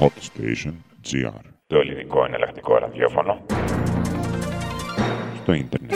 Hot Station GR. Το ελληνικό εναλλακτικό ραδιόφωνο στο ίντερνετ.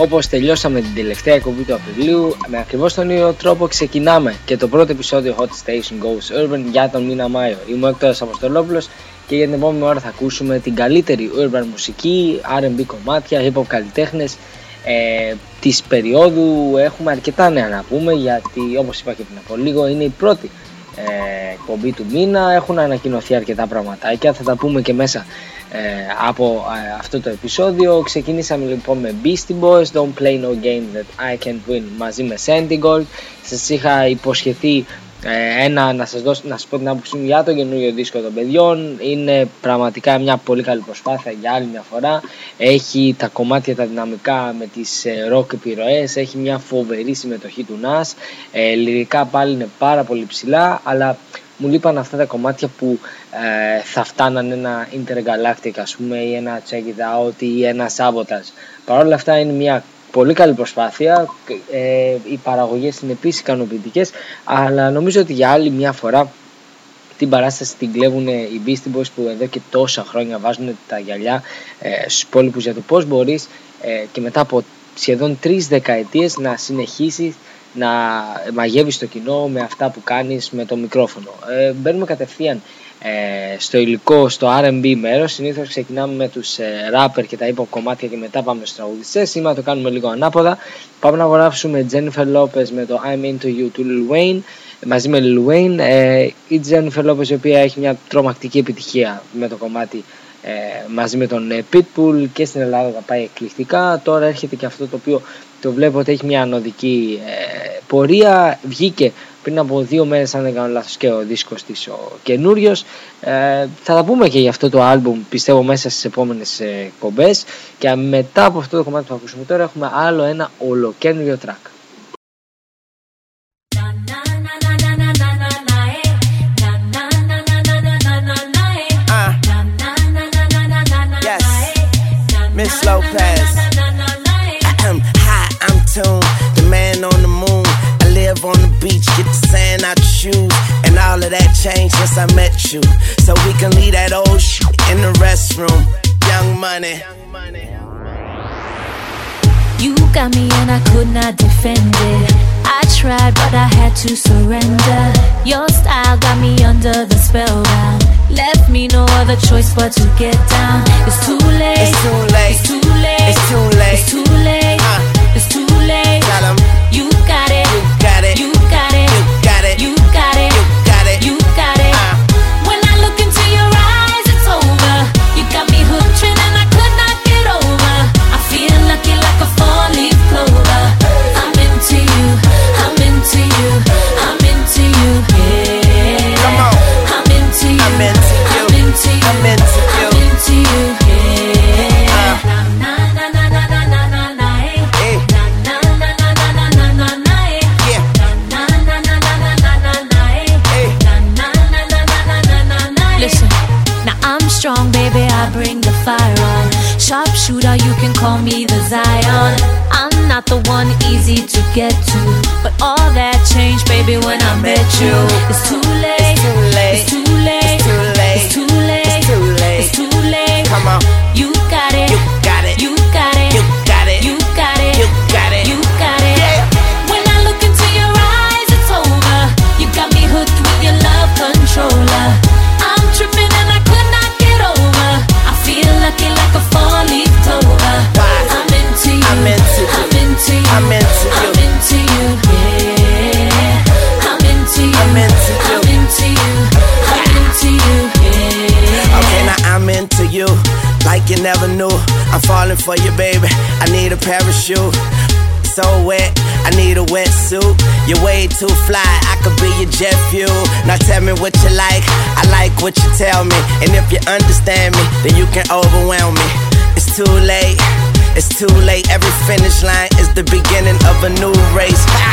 Όπως τελειώσαμε την τελευταία εκπομπή του Απριλίου, με ακριβώς τον ίδιο τρόπο ξεκινάμε και το πρώτο επεισόδιο Hot Station Goes Urban για τον μήνα Μάιο. Είμαι ο Έκτωρ Αποστολόπουλος και για την επόμενη ώρα θα ακούσουμε την καλύτερη urban μουσική, R&B κομμάτια, hip hop καλλιτέχνες της περίοδου. Έχουμε αρκετά νέα να πούμε, γιατί όπως είπα και πριν από λίγο, είναι η πρώτη εκπομπή του μήνα. Έχουν ανακοινωθεί αρκετά πραγματάκια, θα τα πούμε και μέσα από αυτό το επεισόδιο. Ξεκινήσαμε λοιπόν με Beastie Boys, Don't Play No Game That I Can't Win, μαζί με Sentigold. Σας είχα υποσχεθεί να σας πω την άποψή μου για το καινούριο δίσκο των παιδιών. Είναι πραγματικά μια πολύ καλή προσπάθεια για άλλη μια φορά. Έχει τα κομμάτια τα δυναμικά με τις rock επιρροές, έχει μια φοβερή συμμετοχή του Nas, λυρικά πάλι είναι πάρα πολύ ψηλά, αλλά μου λείπαν αυτά τα κομμάτια που θα φτάναν ένα Intergalactic, ας πούμε, ή ένα Check It Out ή ένα Sabotage. Παρ' όλα αυτά είναι μια πολύ καλή προσπάθεια, οι παραγωγές είναι επίσης ικανοποιητικές, αλλά νομίζω ότι για άλλη μια φορά την παράσταση την κλέβουν οι Beastie Boys, που εδώ και τόσα χρόνια βάζουν τα γυαλιά στους υπόλοιπους για το πώς μπορείς και μετά από σχεδόν 3 δεκαετίες να συνεχίσεις να μαγεύεις το κοινό με αυτά που κάνεις με το μικρόφωνο. Μπαίνουμε κατευθείαν στο υλικό, στο R&B μέρος. Συνήθως ξεκινάμε με τους rapper και τα hip hop κομμάτια και μετά πάμε στους τραγουδιστές. Σήμερα το κάνουμε λίγο ανάποδα. Πάμε να αγοράσουμε Jennifer Lopez με το I'm Into You του Lil Wayne, μαζί με Lil Wayne. Η Jennifer Lopez, η οποία έχει μια τρομακτική επιτυχία με το κομμάτι μαζί με τον Pitbull, και στην Ελλάδα τα πάει εκπληκτικά. Τώρα έρχεται και αυτό το οποίο το βλέπω ότι έχει μια ανωδική πορεία. Βγήκε πριν από 2 μέρες, αν δεν κάνω λάθος, και ο δίσκος της ο καινούριος. Θα τα πούμε και για αυτό το άλμπουμ, πιστεύω, μέσα στις επόμενες εκπομπές. Και μετά από αυτό το κομμάτι που θα ακούσουμε τώρα, έχουμε άλλο ένα ολοκαίνουργιο τρακ. Miss Lopez, I'm hot, I'm tuned, the man on the moon. I live on the beach, get the sand out your shoes, and all of that changed since I met you. So we can leave that old shit in the restroom. Young Money. You got me and I could not defend it. I tried but I had to surrender. Your style got me under the spellbound. Left me no other choice but to get down. It's too late. It's too late. It's too late. It's too late. It's too late. It's too late. You got it. You got it. You got it. You got it. You got it. You got it. You got it. When I look into your eyes, it's over. You got me hooked and I could not get over. I feel lucky like a 4-leaf clover. I'm into you. I'm into you. I'm into you. Yeah. Come on. I'm into you. I'm into you. I'm into you. I'm into you. I'm into you. Yeah. Na na na na na na na na. Na na na na na na na na na. Na na na na na na na na. Na na na na na na na na. Listen, now I'm strong, baby. I bring the fire on. Sharpshooter, you can call me the Zion. I'm not the one easy to get to, but all that changed, baby, when I met you. It's too late. It's too late. It's too late. It's too late. It's too late. It's too late. Come on. You got it. You got it. You got it. You got it. You got it. You got it. You got it. When I look into your eyes, it's over. You got me hooked with your love controller. I'm tripping and I could not get over. I feel lucky like a 4-leaf clover. I'm into you. I'm into you. I'm into you. I'm into you. Yeah. I'm into you. I'm into you. I'm into you. I'm into you. Yeah. Okay, now I'm into you. Like you never knew, I'm falling for you, baby. I need a parachute. So wet, I need a wetsuit. You're way too fly, I could be your jet fuel. Now tell me what you like, I like what you tell me. And if you understand me, then you can overwhelm me. It's too late, it's too late. Every finish line is the beginning of a new race. Ha!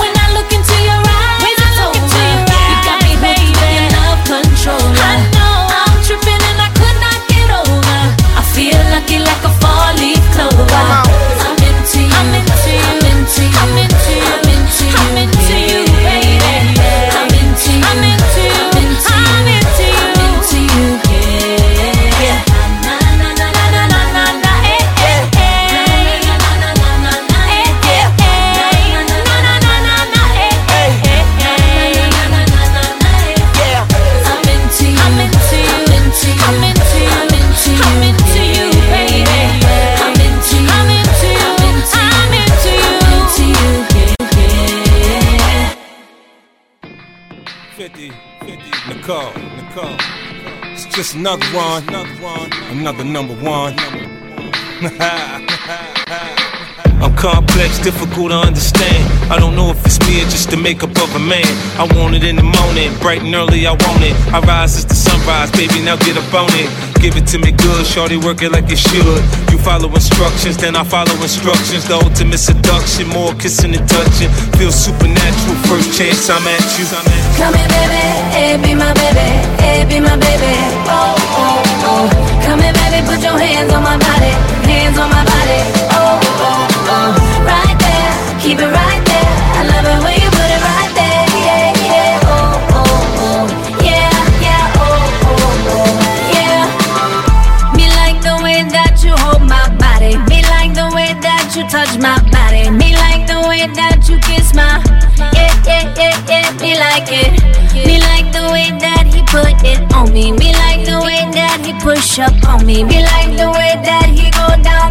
When I look into your eyes, it's over. You got me hooked with your love controller. I know I'm tripping and I could not get over. I feel lucky like a 4-leaf clover. I'm into you. I'm into you. I'm into you. I'm into you. I'm into you, baby. I'm into you. I'm into you. I'm into you. I'm into you. Yeah. Na na na na na na na na. Eh eh eh. Na na na na na na. Eh eh eh. Na na na na na. Eh eh eh. Na na na na na. Yeah. I'm into you. I'm into you. I'm into you. I'm into you. I'm into you, baby. I'm into you. I'm into you. I'm into you. I'm into you. Yeah. 50, Nicole. It's just another one, another number one. I'm complex, difficult to understand. I don't know if it's me or just the makeup of a man. I want it in the morning, bright and early, I want it. I rise as the sunrise, baby, now get up on it. Give it to me good, shorty, work it like it should. You follow instructions, then I follow instructions. The ultimate seduction, more kissing and touching. Feel supernatural, first chance I'm at you. Come here, baby, hey, be my baby, hey, be my baby. Oh, oh, oh. Come here, baby, put your hands on my body, hands on my body. Oh, oh. Right there, keep it right there. I love it when you put it right there. Yeah, yeah, oh, oh, oh. Yeah, yeah, oh, oh, oh. Yeah. Me like the way that you hold my body. Me like the way that you touch my body. Me like the way that you kiss my. Yeah, yeah, yeah, yeah. Me like it. Me like the way that he put it on me. Me like the way that he push up on me. Me like the way that he go down.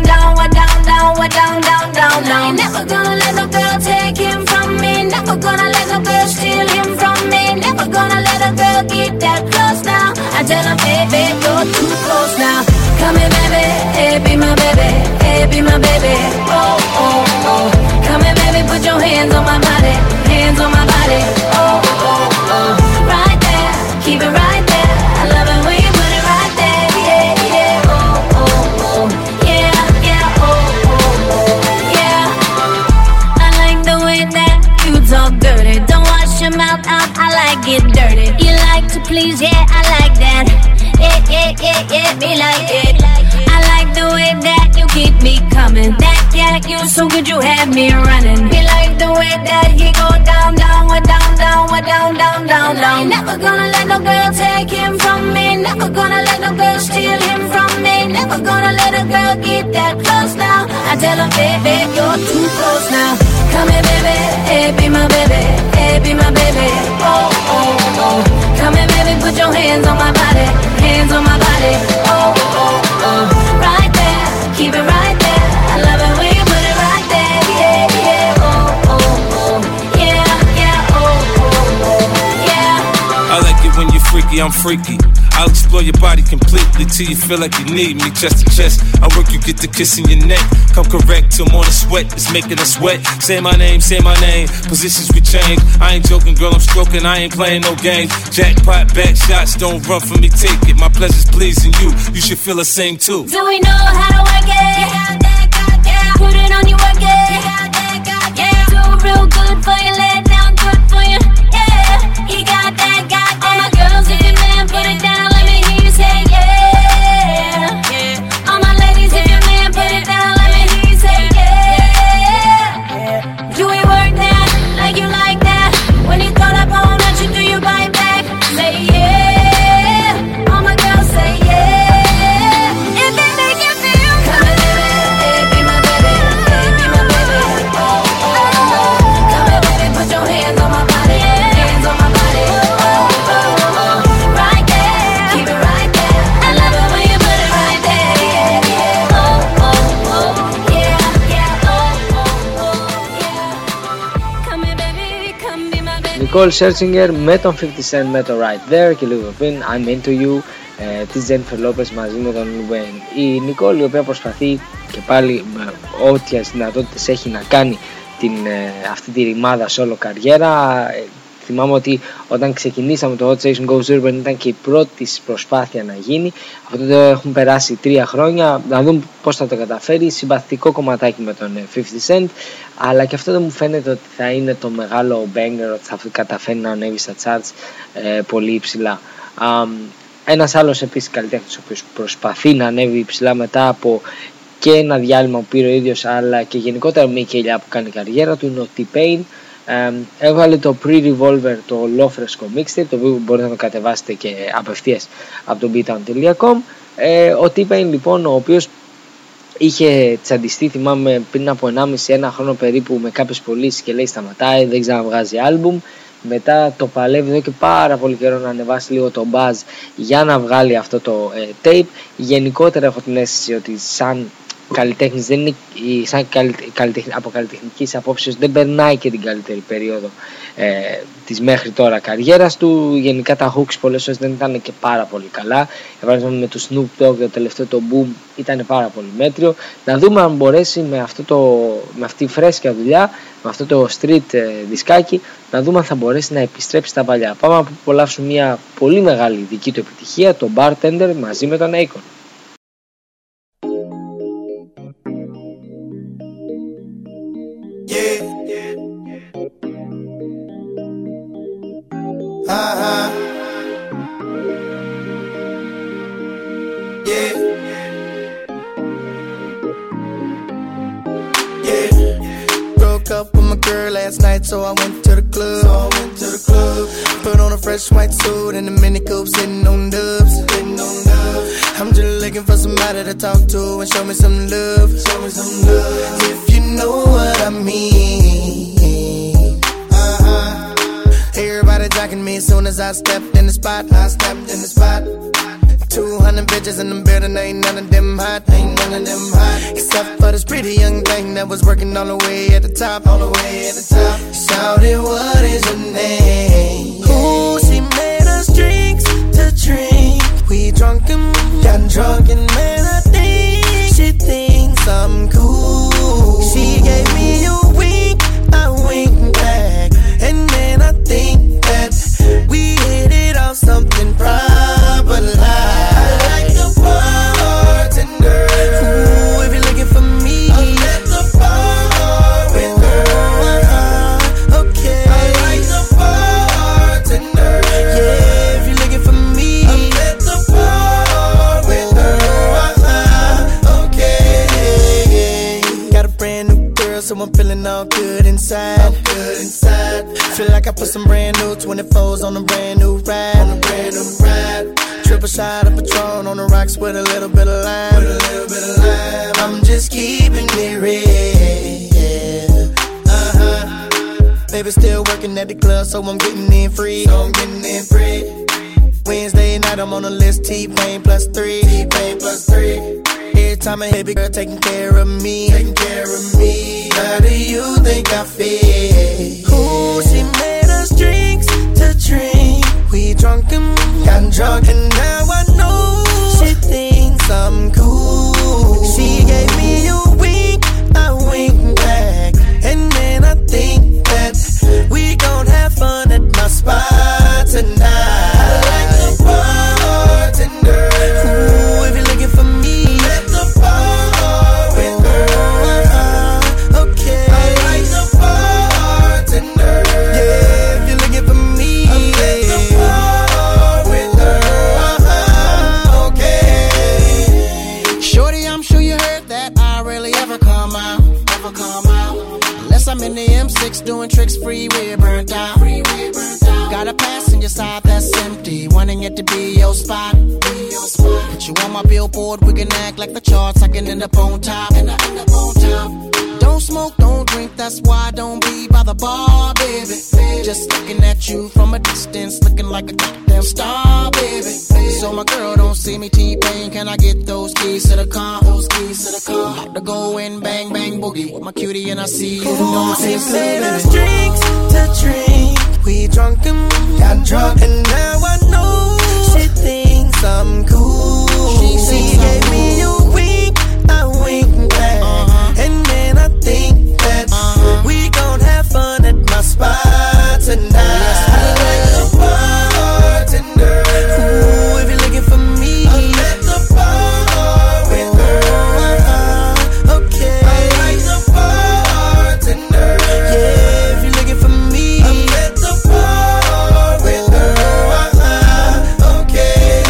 I ain't never gonna let no girl take him from me. Never gonna let no girl steal him from me. Never gonna let a girl get that close now. I tell him, baby, go too close now. Come here, baby, hey, be my baby, hey, be my baby. Oh, oh, oh. Come here, baby, put your hands on my body, hands on my body. Oh, oh, oh, right there, keep it right. Get dirty. You like to please, yeah, I like that. Yeah, yeah, yeah, yeah, me like it. I like the way that you keep me coming. That yeah, you so good, you have me running. Me like the way that he go down, down, down, down, down, down, down, down. Never gonna let no girl take him from me. Never gonna let no girl steal him from me. Never gonna let a girl get that close now. I tell him, baby, you're too close now. Come here, baby, hey, be my baby, hey, be my baby. Oh, oh, oh. Come here, baby, put your hands on my body, hands on my body. Oh, oh, oh. Right there, keep it right there. I love it when you put it right there. Yeah, yeah. Oh, oh, oh. Yeah, yeah. Oh, oh, oh. Yeah. I like it when you're freaky, I'm freaky. I'll explore your body completely till you feel like you need me, chest to chest. I work, you get the kiss in your neck. Come correct till morning sweat is making us wet. Say my name, positions we change. I ain't joking, girl, I'm stroking, I ain't playing no games. Jackpot, back shots, don't run from me, take it. My pleasure's pleasing you, you should feel the same too. Do we know how to work it? Yeah, that got that. Put it on you, work it. Yeah, that got that. Do it real good for you, let down good for you. Yeah, he got that. All my girls, if you man, put it down. Nicole Scherzinger με τον 50 Cent με το Right There και λίγο πριν I'm Into You της Jennifer Lopez μαζί με τον Lil Wayne. Η Nicole, η οποία προσπαθεί και πάλι με ό,τι δυνατότητες έχει να κάνει αυτή τη ρημάδα σε όλο καριέρα. Θυμάμαι ότι όταν ξεκινήσαμε το Hot Station Goes Urban ήταν και η πρώτη προσπάθεια να γίνει. Από τότε έχουν περάσει 3 χρόνια, να δούμε πώς θα το καταφέρει. Συμπαθητικό κομματάκι με τον 50 Cent, αλλά και αυτό δεν μου φαίνεται ότι θα είναι το μεγάλο banger, ότι θα καταφέρει να ανέβει στα charts πολύ υψηλά. Ένας άλλος επίσης καλλιτέχνης ο οποίος προσπαθεί να ανέβει υψηλά μετά από και ένα διάλειμμα που πήρε ο ίδιος, αλλά και γενικότερα μια κελιά που κάνει η καριέρα του, είναι ο T-Pain. Έβγαλε το pre-revolver, το Lofresco mixtape, το οποίο μπορείτε να το κατεβάσετε και απευθείας από το beatdown.com. Ο T-Pain λοιπόν, ο οποίος είχε τσαντιστεί, θυμάμαι, πριν από 1,5-1 χρόνο περίπου με κάποιες πωλήσεις και λέει σταματάει, δεν ξαναβγάζει άλμπουμ. Μετά το παλεύει εδώ και πάρα πολύ καιρό να ανεβάσει λίγο το buzz για να βγάλει αυτό το tape. Γενικότερα έχω την αίσθηση ότι σαν καλλιτέχνης δεν είναι, από καλλιτεχνικής απόψεως δεν περνάει και την καλύτερη περίοδο της μέχρι τώρα καριέρας του. Γενικά τα hooks πολλές φορές δεν ήταν και πάρα πολύ καλά. Επαναλαμβάνω, με το Snoop Dogg το τελευταίο το boom ήταν πάρα πολύ μέτριο. Να δούμε αν μπορέσει με αυτή τη φρέσκια δουλειά, με αυτό το street δισκάκι, να δούμε αν θα μπορέσει να επιστρέψει στα παλιά. Πάμε να απολαύσουμε μια πολύ μεγάλη δική του επιτυχία, το Bartender μαζί με τον Akon. So I went to the club. Put on a fresh white suit and a mini coupe, sitting on dubs. I'm just looking for somebody to talk to and show me some love. If you know what I mean. Everybody jocking me as soon as I stepped in the spot. 200 bitches in the building, ain't none of them hot. Except for this pretty young thing that was working all the way at the top. Shouted, what is your name? Ooh, she made us drinks to drink. We drunk and got drunk and man, I think she thinks I'm cool. She gave me a wink, I winked. feeling all good inside. All good inside. Feel like I put some brand new 24s on a brand new ride. On a brand new ride. Triple shot of Patron on the rocks with a little bit of lime. With a little bit of lime. I'm just keeping it real. Baby still working at the club, so I'm getting in free. So I'm getting in free. Wednesday night, I'm on the list. T-Pain plus 3. T-Pain plus 3. Every time I hit, big girl taking care of me. Taking care of me. How do you think I feel? Ooh, she made us drinks to drink. We drunk and got drunk, and now I know she thinks I'm cool. She gave me a wink back, and then I think that we gon' have fun at my spot tonight. Doing tricks, freeway burnt out. Got a pass in your side that's empty, wanting it to be your spot. Put you on my billboard, we can act like the charts. I can end up on top. Don't smoke, don't drink, that's why I don't be by the bar, baby. Just looking at you from a distance, looking like a goddamn star, baby. So my girl don't see me, T-Pain, can I get those keys to the car? Those keys to the car. About to go in, bang, bang, boogie, with my cutie and I see you. Ooh, she made us drinks to drink. We drunk and got drunk, and now I know she thinks I'm cool. She gave me a wink back. Think that we gon' have fun at my spot tonight. I like the bartender. Ooh, if you're looking for me, I'm at the bar with her. Okay. I like the bartender. Yeah, if you're looking for me, I'm at the bar with her. Okay.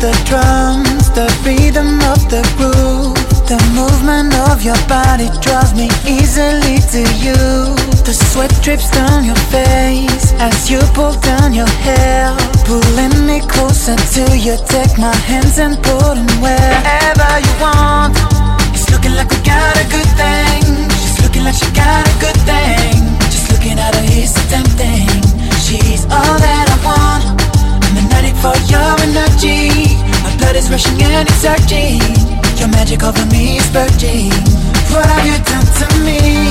The drums, the rhythm of the groove, the movement of your body draws me easily to you. The sweat drips down your face as you pull down your hair, pulling me closer to you. Take my hands and put them wherever you want. It's looking like we got a good thing. She's looking like she got a good thing. Just looking at her, it's so tempting. She's all that I want. For your energy, my blood is rushing and it's surging. Your magic over me is purging. What have you done to me?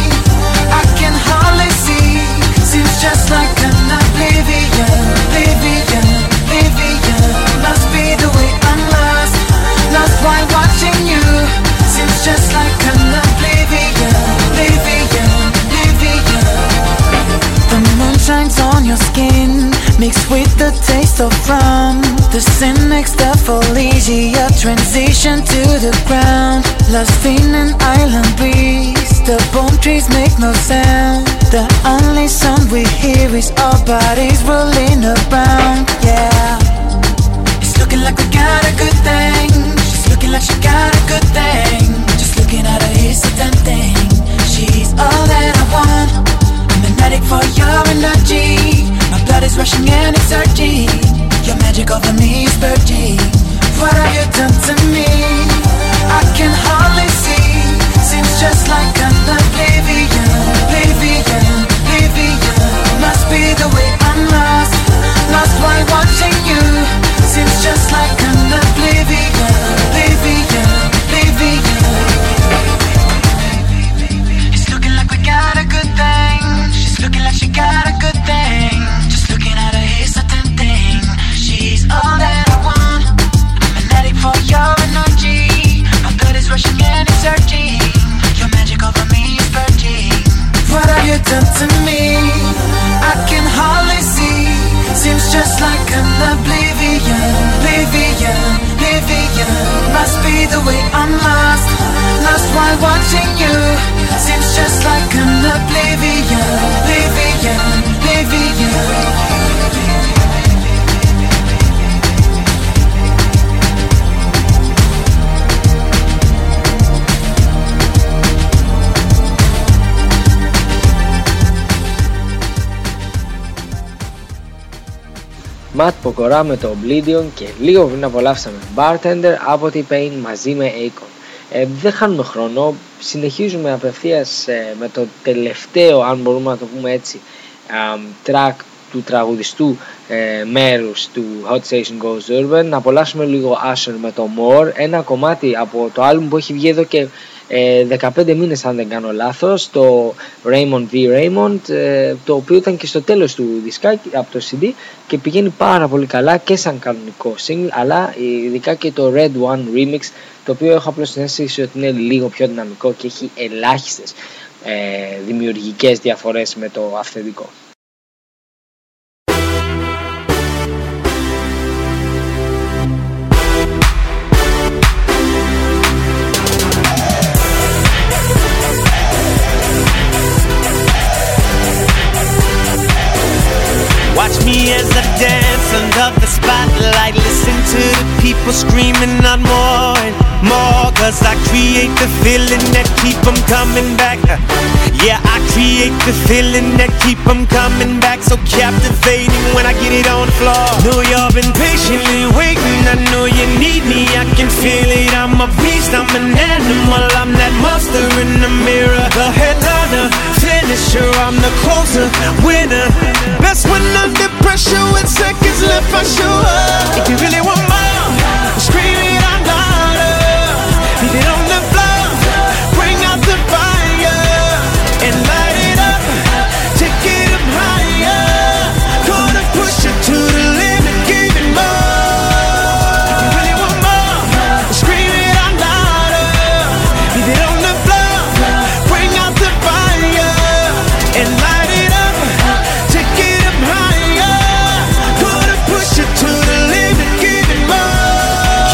I can hardly see. Seems just like an oblivion, oblivion, oblivion. Must be the way I'm lost, lost while watching you. Seems just like an oblivion, oblivion, oblivion. The moon shines on your skin, mixed with the taste of rum. The cynics, the folegia, transition to the ground. Lost in an island breeze, the palm trees make no sound. The only sound we hear is our bodies rolling around, yeah. It's looking like we got a good thing. She's looking like she got a good thing. Just looking at her is so tempting. She's all that I want. I'm an addict for your energy. My blood is rushing and it's surging. Your magic over me is purging. What have you done to me? I can hardly see. Seems just like an oblivion, oblivion, oblivion. Must be the way I'm lost, lost while watching you. Seems just like an oblivion, oblivion, oblivion. It's looking like we got a good thing. She's looking like she got a good thing. All that I want. I'm an addict for your energy. My blood is rushing and it's surging. Your magic over me is purging. What have you done to me? I can hardly see. Seems just like an oblivion, oblivion. you. Must be the way I'm lost. Lost while watching you. Seems just like an oblivion. Oblivion, oblivion. Ματ Ποκορά με το Oblivion και λίγο πριν απολαύσαμε Bartender από T-Pain μαζί με Akon. Δεν χάνουμε χρόνο, συνεχίζουμε απευθείας με το τελευταίο, αν μπορούμε να το πούμε έτσι, track του τραγουδιστού μέρους του Hot Station Goes Urban. Να απολαύσουμε λίγο Asher με το More, ένα κομμάτι από το άλμπουμ που έχει βγει εδώ και 15 μήνες αν δεν κάνω λάθος, το Raymond V. Raymond, το οποίο ήταν και στο τέλος του δισκάκι από το CD και πηγαίνει πάρα πολύ καλά και σαν κανονικό single, αλλά ειδικά και το Red One Remix, το οποίο έχω απλώς την αίσθηση ότι είναι λίγο πιο δυναμικό και έχει ελάχιστες δημιουργικές διαφορές με το αυθεντικό. As I dance under the spotlight, listen to the people screaming out more and more, cause I create the feeling that keep them coming back. Yeah, I create the feeling that keep them coming back. So captivating when I get it on the floor. Know you've been patiently waiting, I know you need me, I can feel it. I'm a beast, I'm an animal, I'm that monster in the mirror. The headliner, finisher, I'm the closer, winner. Best when under pressure, with seconds left, I show up. If you really want more, scream it out louder. Leave it on the floor, bring out the fire and light it up, take it up higher. Gonna push it to the limit, give it more. If you really want more, scream it out louder. Leave it on the floor, bring out the fire and light it up, take it up higher. Gonna push it to the limit, give it more.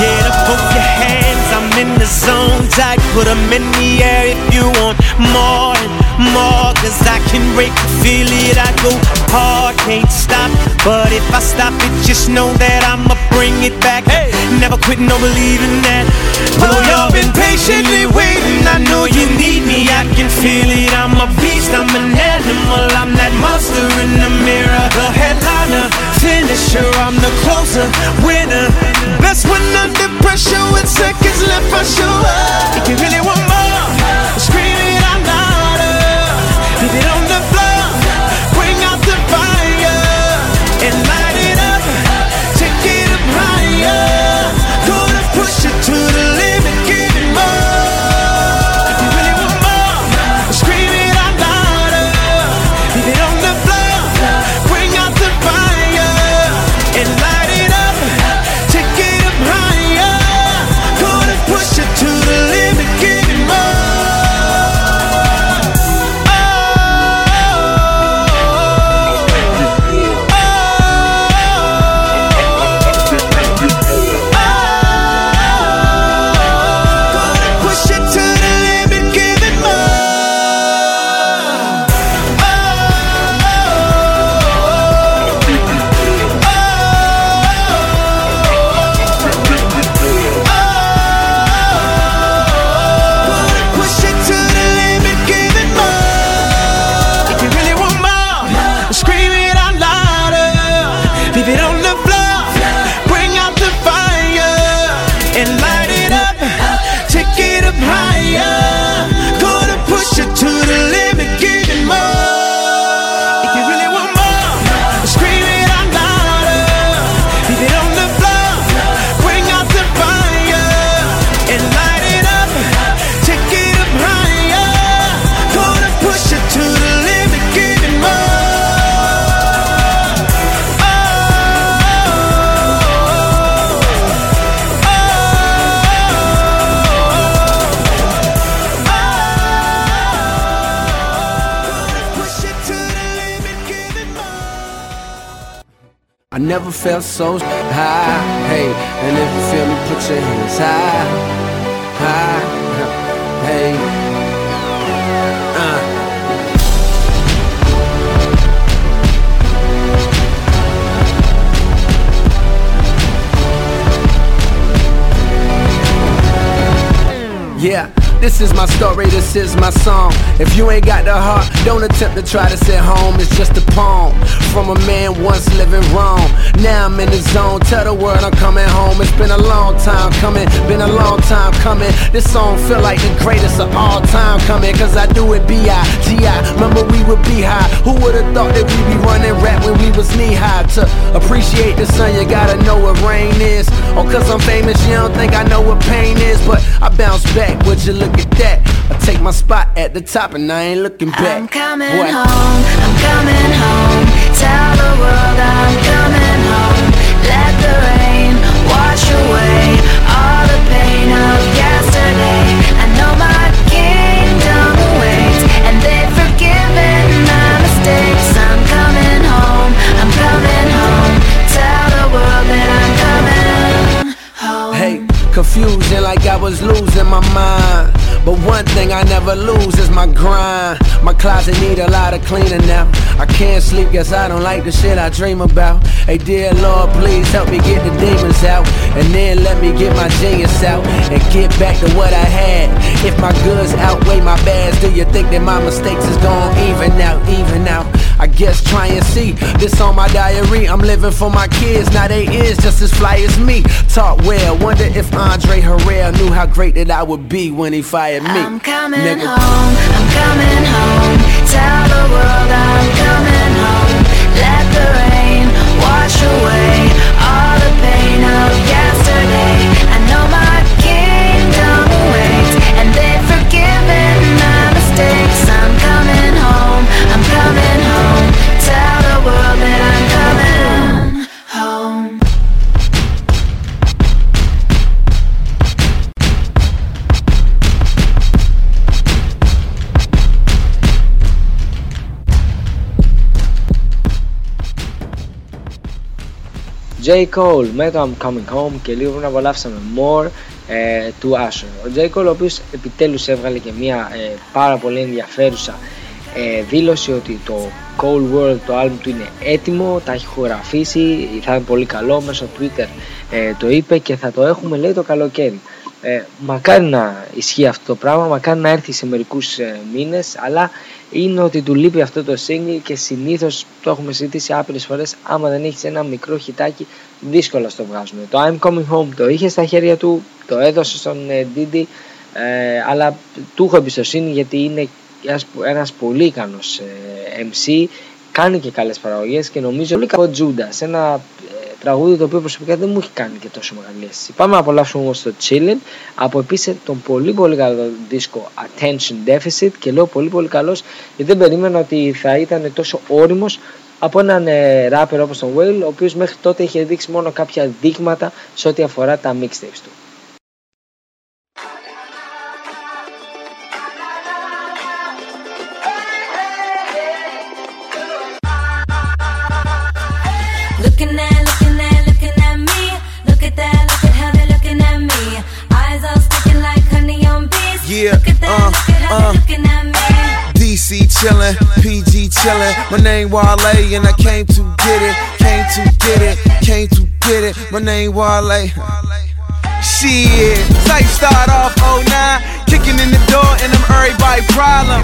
Get up off your hands, I'm in the zone tight, put them in the air if you want more and more, cause I can break it, feel it, I go hard, can't stop, but if I stop it, just know that I'ma bring it back, hey. Never quit, no believing that. Oh, y'all been patiently waiting, I know you need me, I can feel it, I'm a beast, I'm an animal, I'm that monster in the mirror, the headliner, finisher, I'm the closer, winner, best when under pressure, with seconds left, I show up. If you really want more, scream it out louder. Leave it on the floor, bring out the fire and light it up, take it up higher. Gonna push it to the limit, give it more. If you really want more, scream it out louder. Leave it on the floor, bring out the fire and light it up, take it up higher. I never felt so high, hey. And if you feel me, put your hands high, high, hey. Yeah, this is my story, this is my song. If you ain't got the heart, don't attempt to try to sit home. It's just a poem from a man once living wrong. Now I'm in the zone, tell the world I'm coming home. It's been a long time coming, been a long time coming. This song feel like the greatest of all time coming. Cause I do it B.I.G.I. Remember we would be high. Who would've thought that we'd be running rap when we was knee high? To appreciate the sun, you gotta know what rain is. Oh, cause I'm famous, you don't think I know what pain is. But I bounce back, would you look at that? I take my spot at the top and I ain't looking back. I'm coming what? Home, I'm coming home. Tell the world I'm coming home. Let the rain wash away all the pain of yesterday. I know my kingdom awaits, and they've forgiven my mistakes. I'm coming home, I'm coming home. Tell the world that I'm coming home. Hey, confusion like I was losing my mind. But one thing I never lose is my grind. My closet need a lot of cleaning now. I can't sleep, guess I don't like the shit I dream about. Hey dear Lord, please help me get the demons out, and then let me get my genius out, and get back to what I had. If my goods outweigh my bads, do you think that my mistakes is gone even out, even out? I guess try and see, this on my diary. I'm living for my kids, now they is just as fly as me. Talk well, wonder if Andre Harrell knew how great that I would be when he fired me. I'm coming nigga. Home, I'm coming home. Tell the world I'm coming home. Let the rain wash away all the pain of yesterday. I know my kingdom awaits, and they've forgiven my mistakes. I'm coming home, I'm coming home. Tell the world that I'm coming home. J. Cole με το I'm Coming Home και λίγο πριν απολαύσαμε More του Asher. Ο J. Cole ο οποίος επιτέλους έβγαλε και μια πάρα πολύ ενδιαφέρουσα δήλωση ότι το Cold World, το album του είναι έτοιμο, τα έχει χογραφήσει, θα είναι πολύ καλό, μέσω Twitter το είπε και θα το έχουμε λέει το καλοκαίρι. Μακάρι να ισχύει αυτό το πράγμα, μακάρι να έρθει σε μερικούς μήνες, αλλά είναι ότι του λείπει αυτό το single και συνήθως το έχουμε συζητήσει άπειρες φορές, άμα δεν έχεις ένα μικρό χιτάκι δύσκολα στο βγάζουμε. Το I'm Coming Home το είχε στα χέρια του, το έδωσε στον Diddy, αλλά του έχω εμπιστοσύνη γιατί είναι ένας πολύ ικανός MC, κάνει και καλές παραγωγές και νομίζω πολύ καλό Judas, ένα τραγούδι το οποίο προσωπικά δεν μου έχει κάνει και τόσο μεγάλη αίσθηση. Πάμε να απολαύσουμε όμως το Chillin' από επίσης τον πολύ πολύ καλό δίσκο Attention Deficit, και λέω πολύ πολύ καλός γιατί δεν περίμενα ότι θα ήταν τόσο όριμος από έναν rapper όπως τον Wale, ο οποίος μέχρι τότε είχε δείξει μόνο κάποια δείγματα σε ό,τι αφορά τα mixtapes του. Yeah, DC chillin', PG chillin'. My name Wale and I came to get it, came to get it, came to get it. My name Wale. Shit, type start off 09, kicking in the door and I'm everybody problem.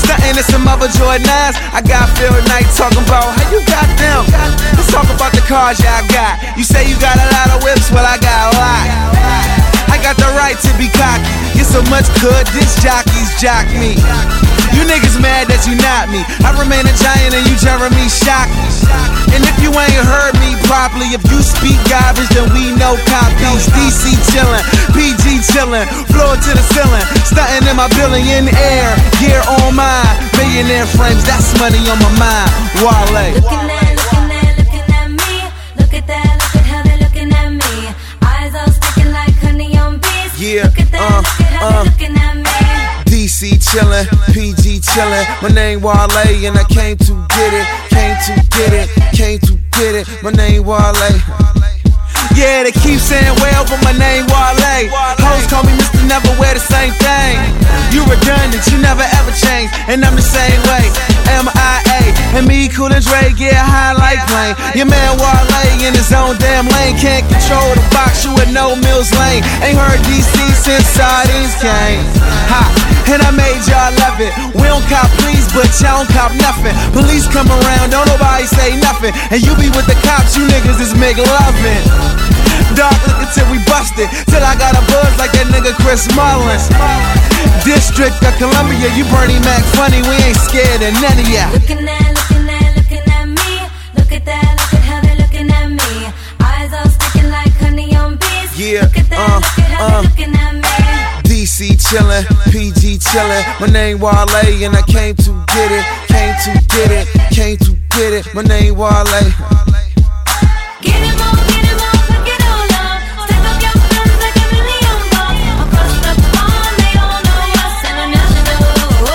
Stuntin' in some other Jordans, I got Phil Knight talking about how you got them. Let's talk about the cars y'all got. You say you got a lot of whips, well I got a lot. I got the right to be cocky. You so much could, this jockeys jock me. You niggas mad that you not me. I remain a giant and you Jeremy shock me. And if you ain't heard me properly, if you speak garbage, then we know copies. DC chillin', PG chillin', floor to the ceiling. Stuntin' in my billion air, gear on mine. Millionaire frames, that's money on my mind. Wale. Lookin' at, lookin' at, lookin' at me. Look at that, look at how they're looking at me. Eyes all sticking like honey on bees. Yeah, look at that, look at how they're looking at me. DC chillin', PG chillin'. My name Wale and I came to get it, came to get it, came to with it, my name Wale. Yeah, they keep saying well, but my name Wale. Hoes call me Mr. Never Wear the same thing. You redundant, you never ever change, and I'm the same way. MIA, and me, Cool and Dre get high like plane. Your man Wale in his own damn lane, can't control the box, you at no Mills Lane. Ain't heard DC since sardines came. Ha, and I made y'all love it. We don't cop please, but y'all don't cop nothing. Police come around, don't nobody say nothing. And you be with the cops, you niggas is McLovin. Dog, look until we busted, till I got a buzz like that nigga Chris Mullins. District of Columbia, you Bernie Mac funny, we ain't scared of none of ya. Looking at, looking at, looking at me. Look at that, look at how they're looking at me. Eyes all sticking like honey on bees. Yeah, look at that, look at how they're looking at me. DC chillin', PG chillin', my name Wale and I came to get it, came to get it, came to get it, my name Wale. Get him on, fuck it all up, stack up your guns like a million bucks, across the pond they all know us and I'm national,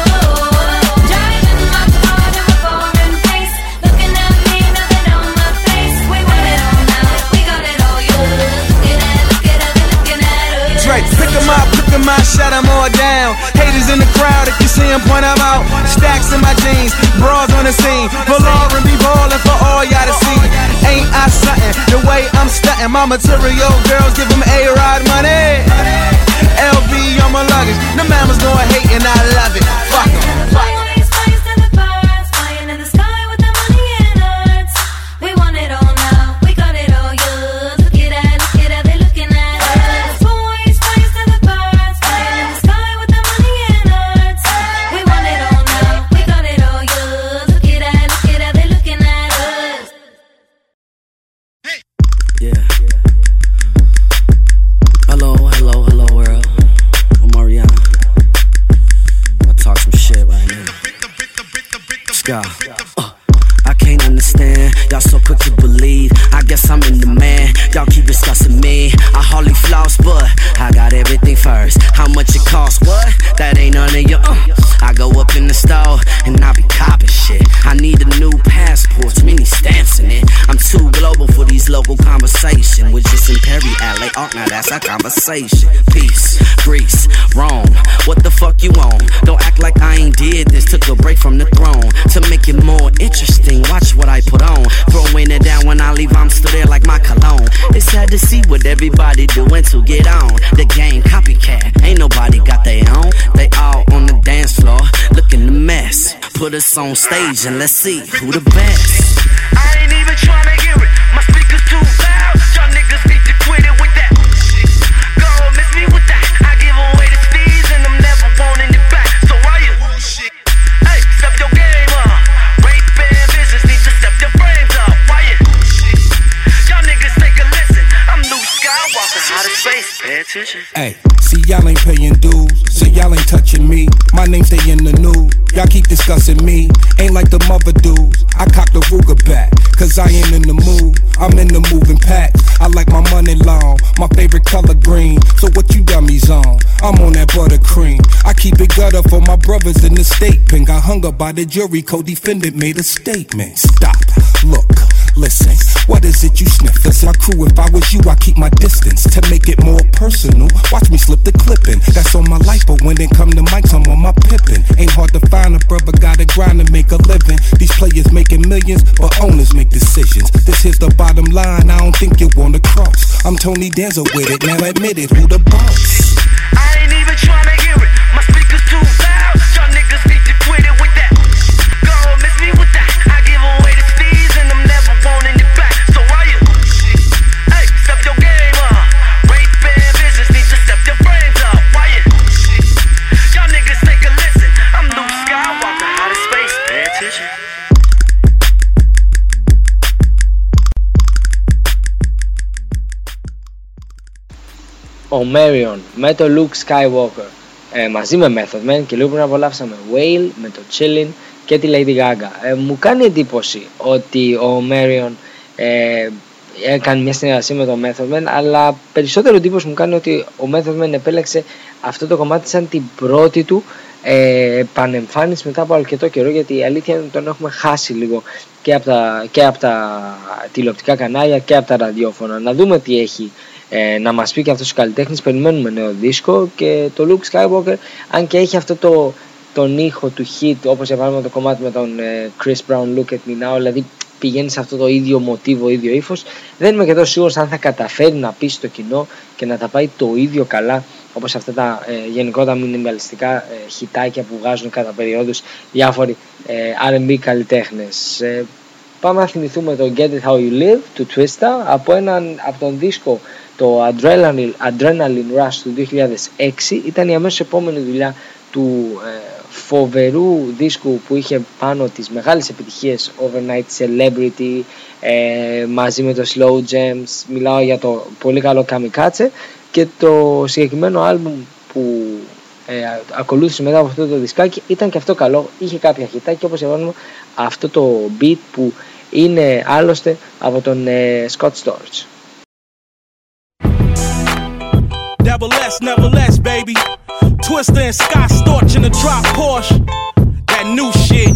driving my car to a foreign place, looking at me, nothing on my face, we want it all now, we got it all, you looking at us, Drake, pick him up. I shut them all down. Haters in the crowd, if you see them, point them out. Stacks in my jeans, bras on the scene. For Lauren be ballin' for all y'all to see. Ain't I something? The way I'm stuntin', my material girls give them A-Rod money. LV on my luggage. The mama's gonna hate and I love it. Fuck em. I can't understand, y'all so quick to believe, I guess I'm in the man, y'all keep discussing me, I hardly floss, but I got everything first, how much it costs, what, that ain't none of your, I go up in the store, and I be copping shit, I need a new passport, too many stamps in it, I'm too global for these local conversations, we're just in Perry, LA, art, now that's our conversation, peace, Greece, Rome, what the fuck you on, don't act like I ain't did this, took a break from the throne, to make it more interesting, watch what I put on, throwing it down when I leave, I'm still there like my cologne, it's sad to see what everybody doing to get on, the game copycat, ain't nobody got their own, they all on the dance floor, looking a mess, put us on stage and let's see who the best, I ain't even tryna hear it, my speakers too loud, y'all niggas need to quit it with that, go miss me with that, I give away the speeds and I'm never wanting it back, so why you, hey, step your game up, rape and business need to step your frames up, why you, y'all niggas take a listen, I'm Luke Skywalker, out of space, pay attention, hey. See y'all ain't paying dues, so y'all ain't touching me. My name stay in the news, y'all keep discussing me. Ain't like the mother dudes, I cop the Ruger back. Cause I ain't in the mood, I'm in the moving pack. I like my money long, my favorite color green. So what you dummies on? I'm on that buttercream. I keep it gutter for my brothers in the state pen. Got hung up by the jury, co-defendant made a statement. Stop, look, listen, what is it you sniff? That's my crew, if I was you, I keep my distance. To make it more personal, watch me slip the clipping, that's on my life, but when it come to mics, I'm on my pippin'. Ain't hard to find a brother, gotta grind to make a living. These players making millions, but owners make decisions. This here's the bottom line, I don't think you wanna cross. I'm Tony Danza with it, now admit it, who the boss? I ain't even tryna hear it, my speakers too loud, y'all niggas need to quit it with that. Go miss me with that, I give away the steeds and I'm never wanting it back, so why you? Hey, step your game up, rape and business need to step your frames up, why you? Y'all niggas take a listen, I'm Luke Skywalker, out of space, pay attention. Ο Marion με το Luke Skywalker, μαζί με Method Man και λίγο πριν απολαύσαμε Wale με το Chillin και τη Lady Gaga. Μου κάνει εντύπωση ότι ο Marion έκανε μια συνεργασία με το Method Man, αλλά περισσότερο εντύπωση μου κάνει ότι ο Method Man επέλεξε αυτό το κομμάτι σαν την πρώτη του επανεμφάνιση μετά από αρκετό καιρό, γιατί η αλήθεια είναι ότι τον έχουμε χάσει λίγο και από τα τηλεοπτικά κανάλια και από τα ραδιόφωνα. Να δούμε τι έχει να μας πει και αυτός ο καλλιτέχνης. Περιμένουμε νέο δίσκο, και το Luke Skywalker, αν και έχει αυτό τον ήχο του hit, όπως για παράδειγμα το κομμάτι με τον Chris Brown, Look at Me Now, δηλαδή πηγαίνει σε αυτό το ίδιο μοτίβο, ίδιο ύφος, δεν είμαι και εδώ σίγουρος αν θα καταφέρει να πείσει το κοινό και να τα πάει το ίδιο καλά όπως αυτά τα γενικότερα μινιμαλιστικά χιτάκια που βγάζουν κατά περιόδους διάφοροι R&B καλλιτέχνες. Πάμε να θυμηθούμε το Get It How You Live του Twista από τον δίσκο, το Adrenaline Rush του 2006. Ήταν η αμέσως επόμενη δουλειά του φοβερού δίσκου που είχε πάνω τις μεγάλες επιτυχίες Overnight Celebrity, μαζί με το Slow Jams, μιλάω για το πολύ καλό Kamikaze, και το συγκεκριμένο άλμπουμ που ακολούθησε μετά από αυτό το δισκάκι ήταν και αυτό καλό, είχε κάποια χιτάκια όπως είπαμε αυτό το beat που είναι άλλωστε από τον Scott Storch. Double S, never less, baby. Twista and Scott Storch in the drop Porsche. That new shit.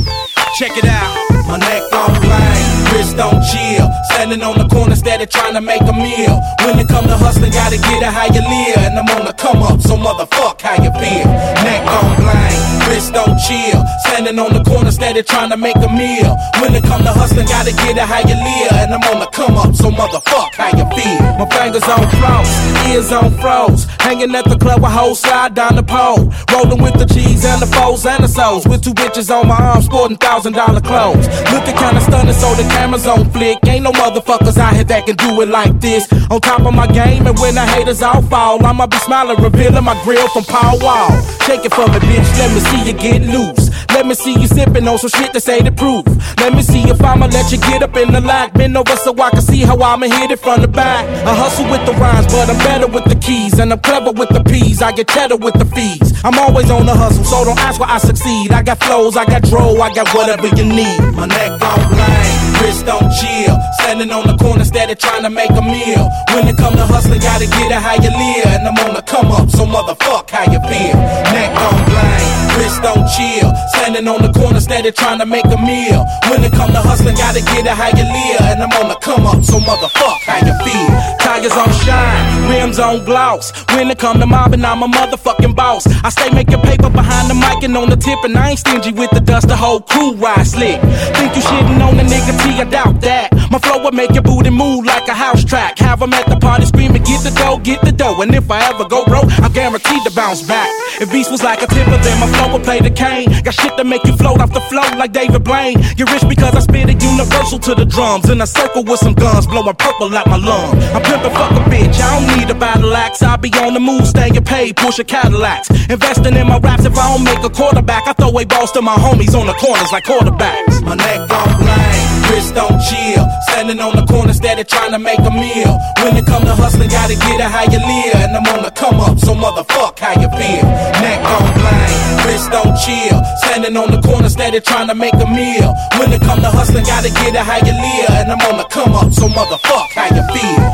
Check it out. My neck on blind, wrist don't chill. Standing on the corner instead of trying to make a meal. When it come to hustling, gotta get it how you live. And I'm on the come up, so motherfuck how you feel. Neck on blind, wrist don't chill. Standing on the corner instead of trying to make a meal. When it come to hustling, gotta get it how you live. And I'm on the come up, so motherfuck how you feel. My fingers on floss, ears on froze. Hanging at the club with whole slide down the pole. Rolling with the G's and the foes and the souls. With two bitches on my arms, sporting $1,000 clothes. Looking kinda stunning, so the cameras on flick. Ain't no motherfuckers out here that can do it like this. On top of my game, and when the haters all fall, I'ma be smiling, revealing my grill from Paul Wall. Shake it for me, bitch, let me see you get loose. Let me see you sipping on some shit that's ain't the proof. Let me see if I'ma let you get up in the lot. Bend over so I can see how I'ma hit it from the back. I hustle with the rhymes, but I'm better with the keys. And I'm clever with the P's, I get cheddar with the fees. I'm always on the hustle, so don't ask why I succeed. I got flows, I got droll, I got whatever you need. My neck on blind, wrist don't chill. Standing on the corner instead of trying to make a meal. When it come to hustling, gotta get it how you live. And I'm on the come up, so motherfuck how you feel. Neck on blind, wrist don't chill. Standing on the corner instead of trying to make a meal. When it come to hustling, gotta get it how you live. And I'm on the come up, so motherfuck how you feel. Tires on shine, rims on gloss. When it come to mobbing, I'm a motherfucking boss. I stay making paper behind the mic and on the tip, and I ain't stingy with the dust. The whole crew ride slick. Think you shitting on the nigga T, I doubt that. My flow would make your booty move like a house track. Have them at the party screaming, get the dough, get the dough. And if I ever go broke, I'm guaranteed to bounce back. If Beast was like a tipper, then my flow would play the cane. Got shit to make you float off the floor like David Blaine. You're rich because I spit a universal to the drums. In a circle with some guns, blowing purple out my lung. I'm pimpin' fuck a bitch, I don't need a battle axe. I be on the move, staying paid, pushing Cadillacs. Investing in my raps, if I don't make a quarterback, I throw away balls to my homies on the corners like quarterbacks. My neck on blind, wrist don't chill. Standing on the corner instead of trying to make a meal. When it come to hustling, gotta get it how you live. And I'm on the come up, so motherfuck how you feel. Neck on blind, wrist don't chill. Standing on the corner instead of trying to make a meal. When it come to hustling, gotta get it how you live. And I'm on the come up, so motherfuck how you feel.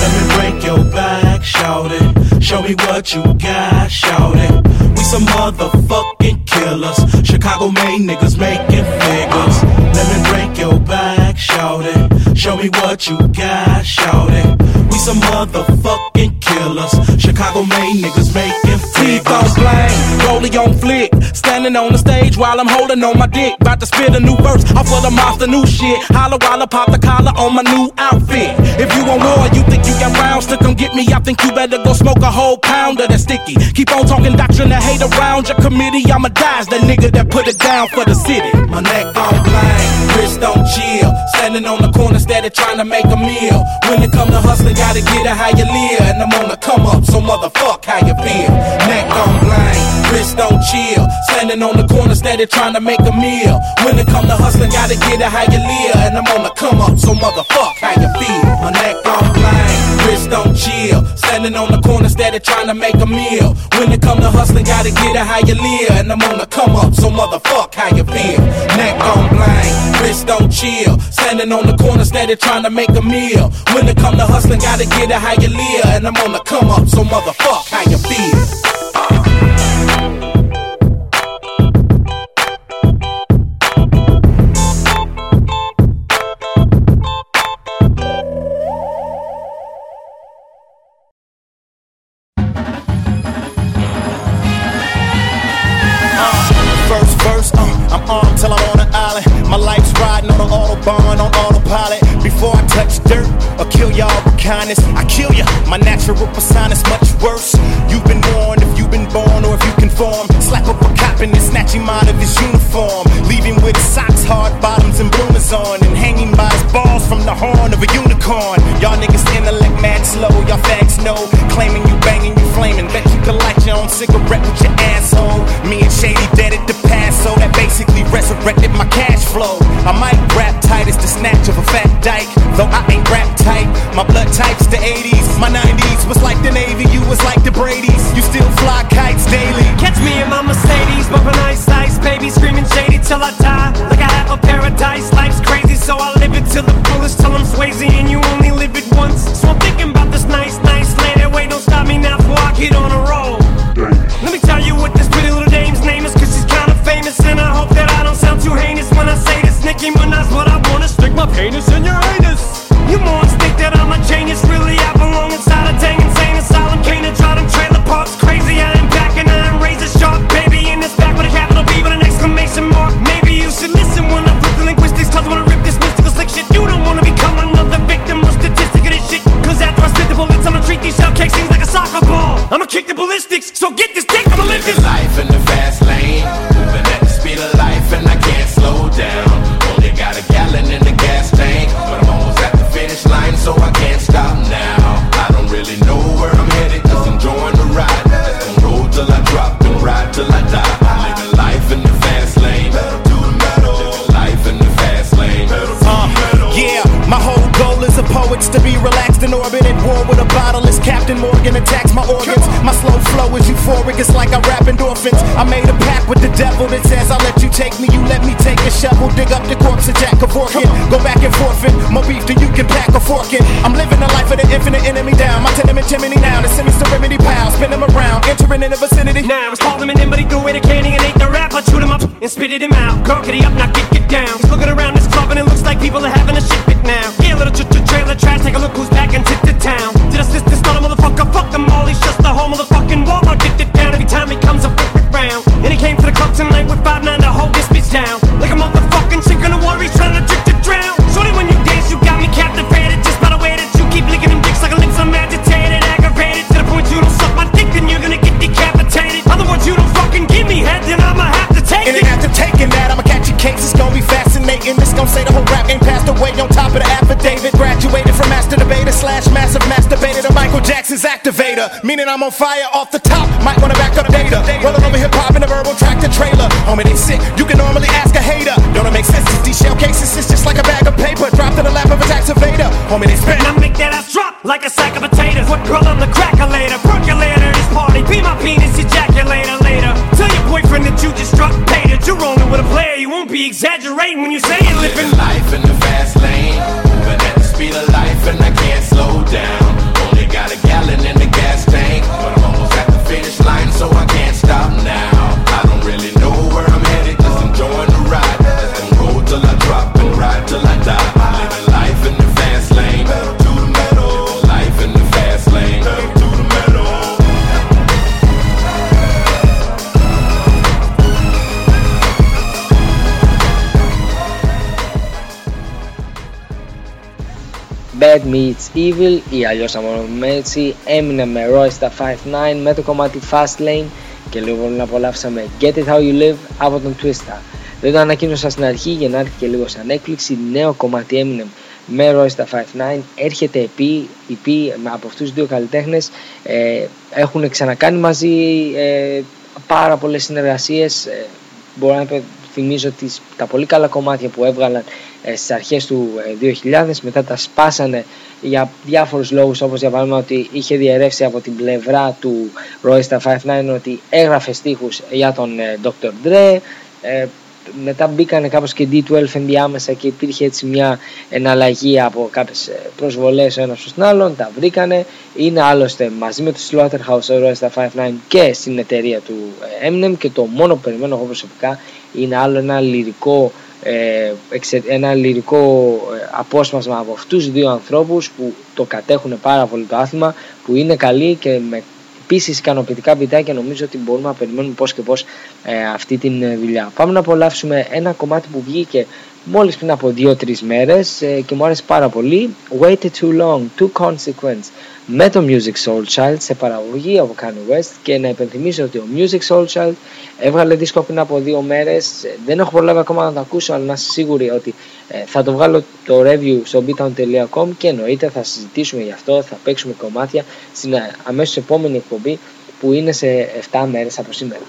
Let me break your back, shout it. Show me what you got, shout it. We some motherfucking killers. Chicago made niggas making figures. Let me break your back, shout it. Show me what you got, shout it. We some motherfucking killers. Chicago made niggas making figures. T-Pain blame, rollie on flick. Standing on the stage while I'm holding on my dick. About to spit a new verse off of the mouth, the new shit. Holla while I pop the collar on my new outfit. If you on war, you think you got rounds to come get me. I think you better go smoke a whole pound of that sticky. Keep on talking doctrine and hate around your committee. I'ma dodge that nigga that put it down for the city. My neck on blind, wrist don't chill. Standing on the corner instead of trying to make a meal. When it come to hustling, gotta get it how you live. And I'm on the come up, so motherfuck how you feel. Neck on blind, wrist don't chill. Standing on the corner instead of trying to make a meal. When it come to hustling, gotta get it how you live. And I'm on the come up, so motherfuck how you feel. My neck on blind, wrist don't chill. Standing on the corner instead of trying to make a meal. When it come to hustling, gotta get it how you live. And I'm on the come up, so motherfuck how you feel. Neck on blind, wrist don't chill. Standing on the corner instead of trying to make a meal. When it come to hustling, gotta get it how you live. And I'm on the come up, so motherfuck how you feel. I'm armed till I'm on an island. My life's riding on an autobahn, on autopilot. Before I touch dirt or kill y'all with kindness, I kill ya. My natural persona's much worse. You've been warned if you've been born or if you conform. Slap up a cop and then snatch him out of his uniform. Leave him with socks, hard bottoms, and bloomers on. And hang him by his balls from the horn of a unicorn. Y'all niggas intellect mad slow, y'all fags know. Claiming you banging, you flaming. Bet you can light your own cigarette with your asshole. Me and Shady dead at the past, so that basically resurrected my cash flow. I might rap tight as the snatch of a fat dyke, though I ain't rap tight. My blood type's the 80s. My 90s was like the Navy, you was like the Brady's. You still fly kites daily. Catch me in my Mercedes, bumpin' ice, baby, screaming Shady till I die. Like I have a paradise, life's crazy, so I live it till the fullest, till I'm Swayze and you only live it once. So I'm thinking about this nice later. Wait, don't stop me now before I get on a roll. Let me tell you what this pretty little dame's name is, cause she's kinda famous, and I hope that I don't sound too heinous when I say this. Nicki Minaj, but I wanna stick my penis in your anus. You morons think that I'm a genius, really I belong inside a dang insane asylum. Came to try them trailer parks, crazy I am back and I am razor sharp. Baby in this back with a capital B with an exclamation mark. Maybe you should listen when I flip the linguistics, cause when I rip this mystical slick shit, you don't wanna become another victim or statistic of this shit. Cause after I spit the bullets, I'ma treat these shell cakes things like a soccer ball. I'ma kick the ballistics, so get this dick, I'ma live this life in the fast lane, moving at the speed of life and I can't slow down. Only got a gallon in the gas tank, but I'm almost at the finish line, so I can't stop now. I don't really know where I'm headed, cause I'm enjoying the ride. Just gon' roll till I drop, and ride till I die. Living life in the fast lane, do the metal. Living life in the fast lane, metal. Yeah, my whole goal is a poet's to be relaxed in orbit. At war with a bottle as Captain Morgan attacks my organs. My slow flow is euphoric, it's like I rap endorphins. I made a pact with the devil that says I'll let you take me, you let me take a shovel. Dig up the corpse of Jack of Orchid. Go back and forth it, more beef than you can pack a fork in. I'm living the life of the infinite enemy down. My tenement chimney now, the semi-serenity pal. Spin them around, entering in the vicinity. Now it's called them an enmity, threw it a candy and ate the rap. I chewed him up and spitted him out. Gurkity up, now get down. He's looking around this club and it looks like people are having a shit pick now. Yeah, little trailer trash, take a look who's back and tip to town. Did I sister start a motherfucker? Fuck them all, he's just the whole motherfucking wall. I get it down every time he comes, I flip it round. And he came to the club tonight with 5'9" to hold this bitch down. Like a motherfucking chick in a war, he's trying to drink to drown. Shorty, when you dance, you got me captivated. Just by the way that you keep licking them dicks like a lips, I'm agitated, aggravated. To the point you don't suck my dick, then you're gonna get decapitated. Otherwise, you don't fucking give me head, then I'ma have to take it. And then after taking that, I'ma catch your case, it's gonna be fascinating. It's gonna say the whole rap game passed away on top of the affidavit. Graduated from master debater / massive masturbator to Michael Jackson's activator. Meaning I'm on fire off the top, might wanna back up the data. Rolling over hip-hop in a verbal tractor trailer. Homie, they sick, you can normally ask a hater. Don't it make sense, these shell cases, it's just like a bag of paper dropped in the lap of a tax evader. Homie, they spit, and I make that ass drop like a sack of potatoes. What girl, I'm the crackolator, percolator this party. Be my penis, ejaculator later. Tell your boyfriend that you just struck pater. You're rolling with a player, you won't be exaggerating when you say it. Living life in the fast lane, speed of life and I can't slow down. Only got a gallon in the gas tank, but I'm almost at the finish line, so I can't stop now. I don't really know where I'm headed, just enjoying the ride. Let them roll till I drop and ride till I die. Living life in the fast lane, to the metal. Living life in the fast lane, to the metal. Bad Meets Evil ή αλλιώς αμονωμένοι έτσι, Eminem με Royce da 5'9", με το κομμάτι Fast Lane και λίγο πολύ απολαύσαμε Get It How You Live από τον Twista. Δεν το ανακοίνωσα στην αρχή για να έρθει και λίγο σαν έκπληξη, νέο κομμάτι Eminem με Royce da 5'9", έρχεται EP από αυτούς τους δύο καλλιτέχνες, έχουν ξανακάνει μαζί πάρα πολλές συνεργασίες, μπορώ να πω, θυμίζω ότι τα πολύ καλά κομμάτια που έβγαλαν στις αρχές του 2000 μετά τα σπάσανε για διάφορους λόγους, όπως για παράδειγμα ότι είχε διαιρεύσει από την πλευρά του Royce da 5'9", ότι έγραφε στίχους για τον Dr. Dre, μετά μπήκανε κάπως και D12 ενδιάμεσα και υπήρχε έτσι μια εναλλαγή από κάποιες προσβολές ο ένας προς τον άλλον, τα βρήκανε, είναι άλλωστε μαζί με το Slaughterhouse Royce da 5'9" και στην εταιρεία του Eminem και το μόνο που περιμένω εγώ προσωπικά είναι άλλο ένα λυρικό απόσπασμα από αυτούς δύο ανθρώπους που το κατέχουν πάρα πολύ το άθλημα, που είναι καλοί και με επίσης ικανοποιητικά βιντεάκια και νομίζω ότι μπορούμε να περιμένουμε πώς και πώς αυτή την δουλειά. Πάμε να απολαύσουμε ένα κομμάτι που βγήκε μόλις πριν από 2-3 μέρες και μου άρεσε πάρα πολύ. Waited Too Long, Too Consequence, με το Musiq Soulchild σε παραγωγή από Kanye West. Και να υπενθυμίσω ότι ο Musiq Soulchild έβγαλε δίσκο πριν από 2 μέρες. Δεν έχω προλάβει ακόμα να το ακούσω, αλλά να είστε σίγουροι ότι θα το βγάλω το review στο beatdown.com και εννοείται θα συζητήσουμε γι' αυτό, θα παίξουμε κομμάτια στην αμέσως επόμενη εκπομπή που είναι σε 7 μέρες από σήμερα.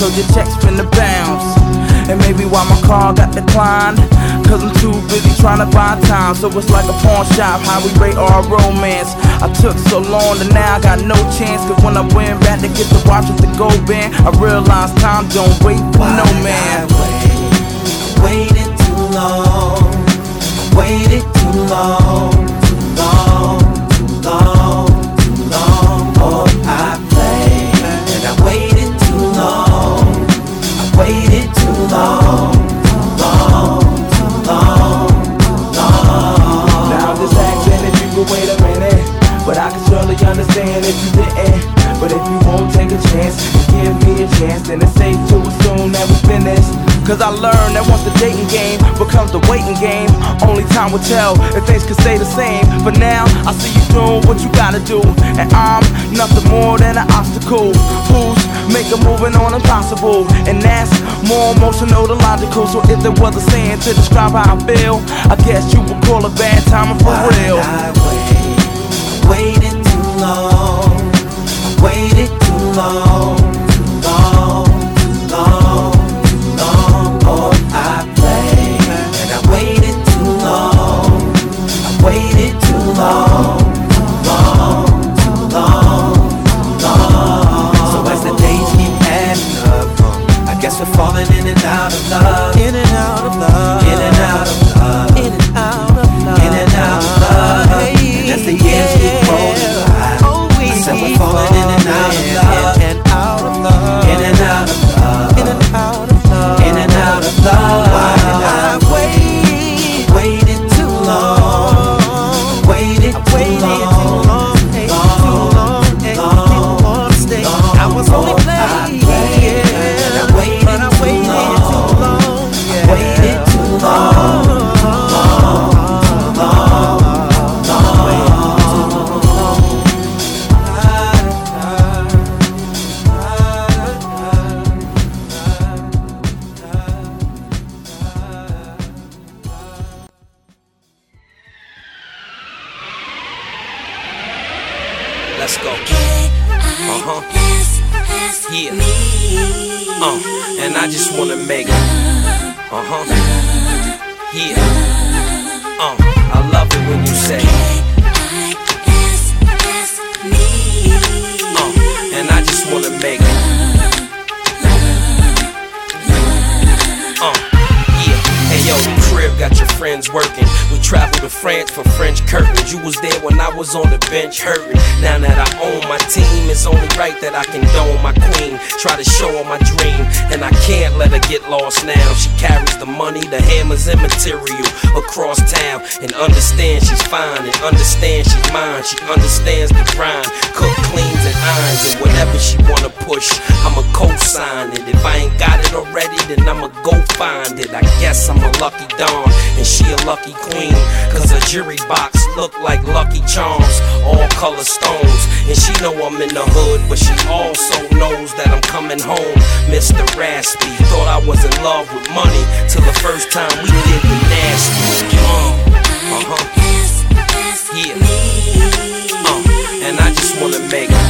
So your check's finna bounce. And maybe why my call got declined, cause I'm too busy trying to buy time. So it's like a pawn shop, how we rate our romance. I took so long and now I got no chance, cause when I went back to get the watch with the gold band, I realized time don't wait for no man. I waited too long, I waited too long, too long, too long, too long. Oh, I played and I waited too long, waited too long, long, long, long. Now this accent, if you could wait a minute, but I can surely understand if you didn't. But if you won't take a chance, give me a chance, then it's safe to assume that we're finished. Cause I learned that once the dating game becomes the waiting game, only time will tell if things could stay the same. But now, I see you doing what you gotta do, and I'm nothing more than an obstacle. Fools make a move and on impossible, and that's more emotional than logical. So if there was a saying to describe how I feel, I guess you would call it bad timing for real. I waited too long, waited too long, too long, too long, too long. Oh, I played and I waited too long, I waited too long, long, too long, long. So as the days keep adding up, I guess we're falling in and out of love, in and out of love, in and out of love, in and out of love, in and out of love. And as the years keep rolling by, I said we're falling in and out of love, in and out of love, in and out of love, in and out of love, in and out of love. Why did I waited too long, waited too long, too long, too long, too long. I was only playing, but I waited too long, I waited too long. And I just wanna make it. Yeah. I love it when you say me. And I just wanna make it. Yeah. Hey yo, the crib got your friends working. We traveled to France for French curtains. You was there when I was on the bench hurting. Now that I own my team, it's only right that I condone my queen. Try to show her my dream, and I can't let her get lost now. She carries the money, the hammers and material across town. And understand she's fine, and understand she's mine. She understands the grind, cook, cleans and irons, and whatever she wanna push, I'ma co-sign it. If I ain't got it already, then I'ma go find it. I guess I'm a lucky don, and she a lucky queen, cause her jewelry box look like Lucky Charms, all color stones. And she know I'm in the hood, but she also knows that I'm coming home. Mr. Raspy thought I was in love with money till the first time we did the nasty. Yeah. And I just wanna make it.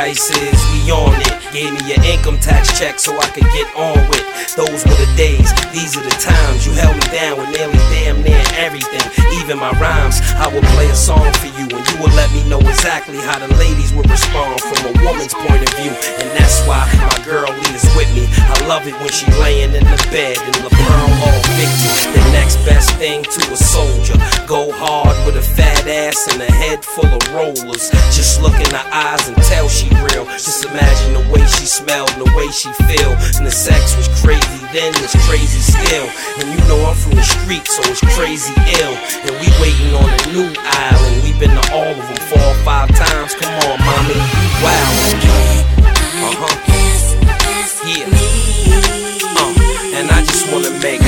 dice is, we on it. Gave me your income tax check so I could get on with. Those were the days, these are the times. You held me down with nearly damn near everything, even my rhymes. I would play a song for you and you would let me know exactly how the ladies would respond from a woman's point of view. And that's why my girl is with me. I love it when she laying in the bed and LeBron all victory. The next best thing to a soldier, go hard with a fat ass and a head full of rollers. Just look in her eyes and tell she real. Just imagine the way she smelled, the way she feel. And the sex was crazy then, it's crazy still. And you know I'm from the street, so it's crazy ill. And we waiting on a new island. We've been to all of them 4 or 5 times. Come on, mommy, you wild. Yeah. And I just wanna make it.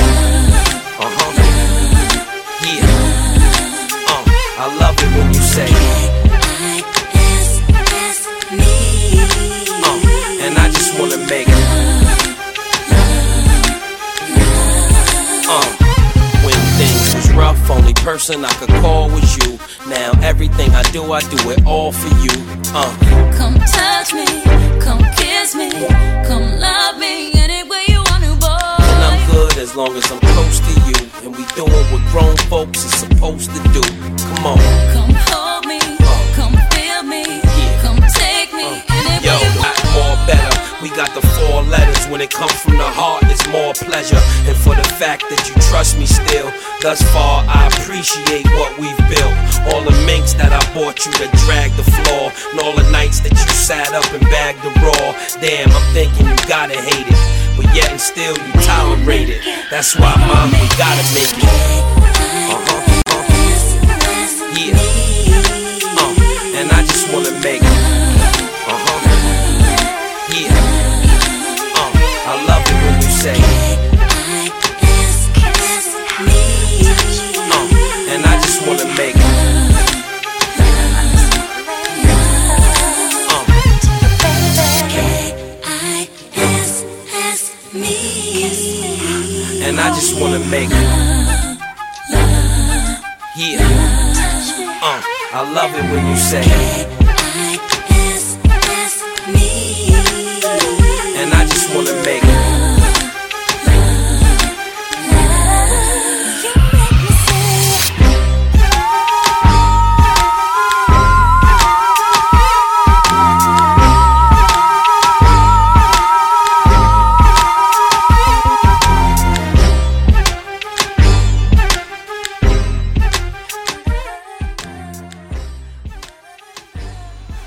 Yeah. I love it when you say it. Wanna make it. When things was rough, only person I could call was you. Now everything I do it all for you. Come touch me, come kiss me, come love me any way you want to, boy. And I'm good as long as I'm close to you, and we doing what grown folks are supposed to do. Come on, come hold me, come feel me, come take me any way you want. More better. We got the 4 letters. When it comes from the heart, it's more pleasure. And for the fact that you trust me still, thus far I appreciate what we've built. All the minks that I bought you to drag the floor, and all the nights that you sat up and bagged the raw. Damn, I'm thinking you gotta hate it, but yet and still you tolerate it. That's why, mom, we gotta make it. Yeah. And I just wanna make it. Say, and I just wanna make it. And I just wanna make it. Yeah. I love it when you say it. And I just wanna make it.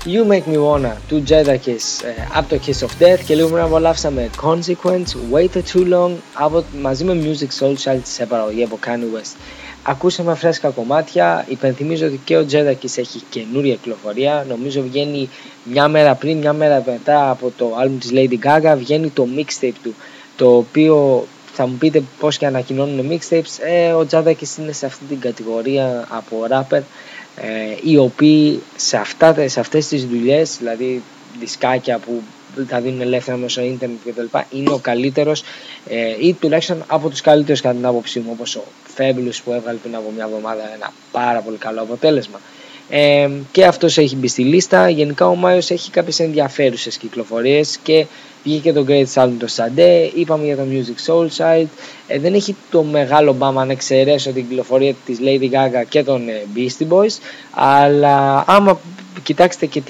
You Make Me Wanna του Jadakiss από το Kiss of Death, και λίγο πριν απολαύσαμε Consequence, Waited Too Long μαζί με Musiq Soulchild σε παραγωγή από Kanye West. Ακούσαμε φρέσκα κομμάτια, υπενθυμίζω ότι και ο Jadakiss έχει καινούρια κυκλοφορία, νομίζω βγαίνει μια μέρα πριν, μια μέρα μετά από το album της Lady Gaga, βγαίνει το mixtape του, το οποίο θα μου πείτε πως και ανακοινώνουν mixtapes, ο Jadakiss είναι σε αυτή την κατηγορία από rapper, οι οποίοι σε αυτές τις δουλειές, δηλαδή δισκάκια που τα δίνουν ελεύθερα μέσω ίντερνετ κτλ, είναι ο καλύτερος ή τουλάχιστον από τους καλύτερους κατά την άποψή μου, όπως ο Fabulous που έβγαλε πριν από μια εβδομάδα ένα πάρα πολύ καλό αποτέλεσμα. Και αυτός έχει μπει στη λίστα. Γενικά ο Μάιος έχει κάποιες ενδιαφέρουσες κυκλοφορίες και βγήκε το Great Album το Sunday, είπαμε για το Musiq Soulchild, δεν έχει το μεγάλο μπάμα αν εξαιρέσω την κυκλοφορία της Lady Gaga και των Beastie Boys, αλλά άμα κοιτάξετε και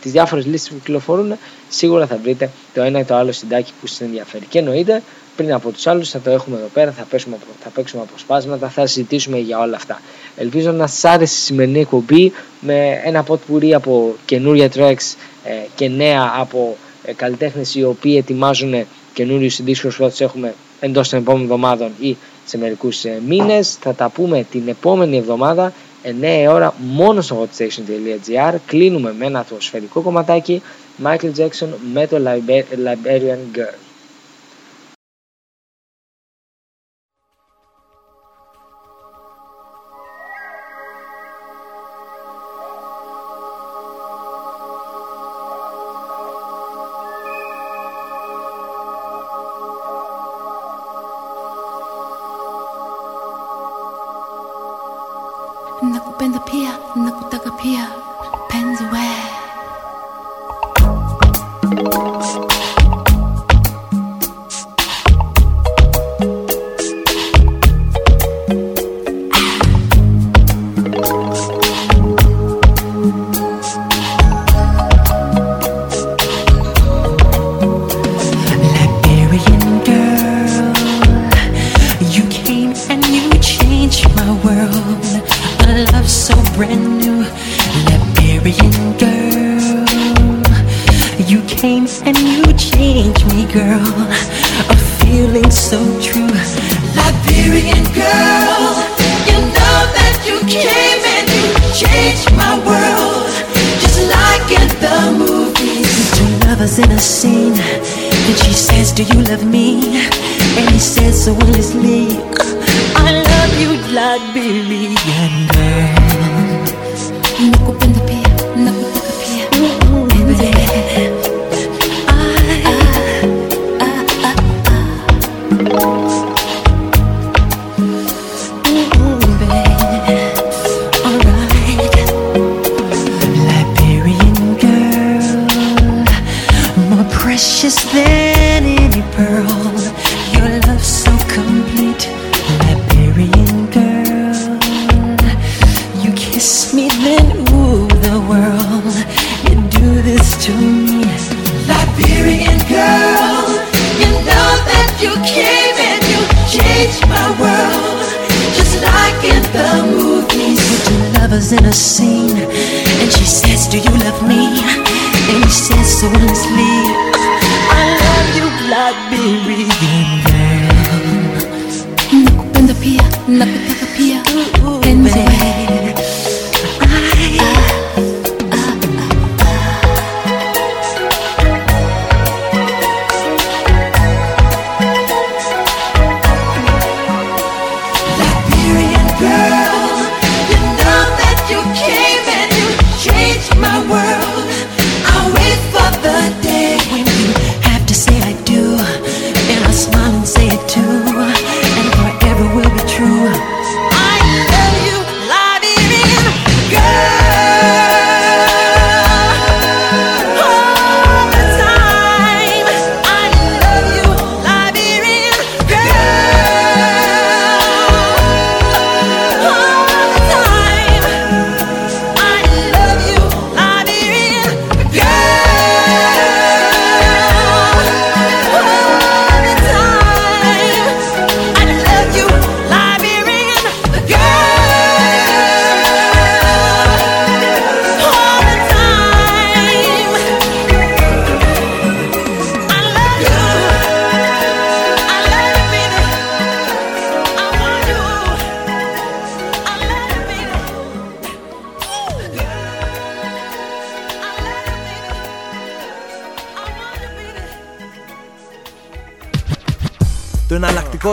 τις διάφορες λίστες που κυκλοφορούν, σίγουρα θα βρείτε το ένα ή το άλλο συντάκι που σας ενδιαφέρει. Και εννοείται πριν από τους άλλους θα το έχουμε εδώ πέρα, θα παίξουμε αποσπάσματα, θα συζητήσουμε για όλα αυτά. Ελπίζω να σας άρεσε η σημερινή εκπομπή με ένα ποτπουρί από καινούρια tracks και νέα από καλλιτέχνες οι οποίοι ετοιμάζουν καινούριους δίσκους που θα τους έχουμε εντός των επόμενων εβδομάδων ή σε μερικούς μήνες. Θα τα πούμε την επόμενη εβδomάδα 9 ώρα μόνο στο hotstation.gr. Κλείνουμε με ένα ατμοσφαιρικό κομματάκι, Michael Jackson με το Liberian Girl. Nakupenda pia, nakutaka pia, penzi we saints, and you change me, girl. A feeling so true, Liberian girl. You know that you came and you changed my world, just like in the movies. Two lovers in a scene, and she says, do you love me? And he says so endlessly, I love you, Liberian girl. In a scene, and she says, do you love me? And he says so endlessly, I love you, Liberian girl. Nakupenda pia, nakutaka pia, penzi.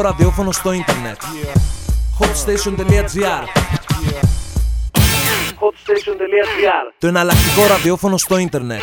Ραδιόφωνο στο ίντερνετ. Hotstation.gr. Hotstation.gr. Το εναλλακτικό ραδιόφωνο στο ίντερνετ.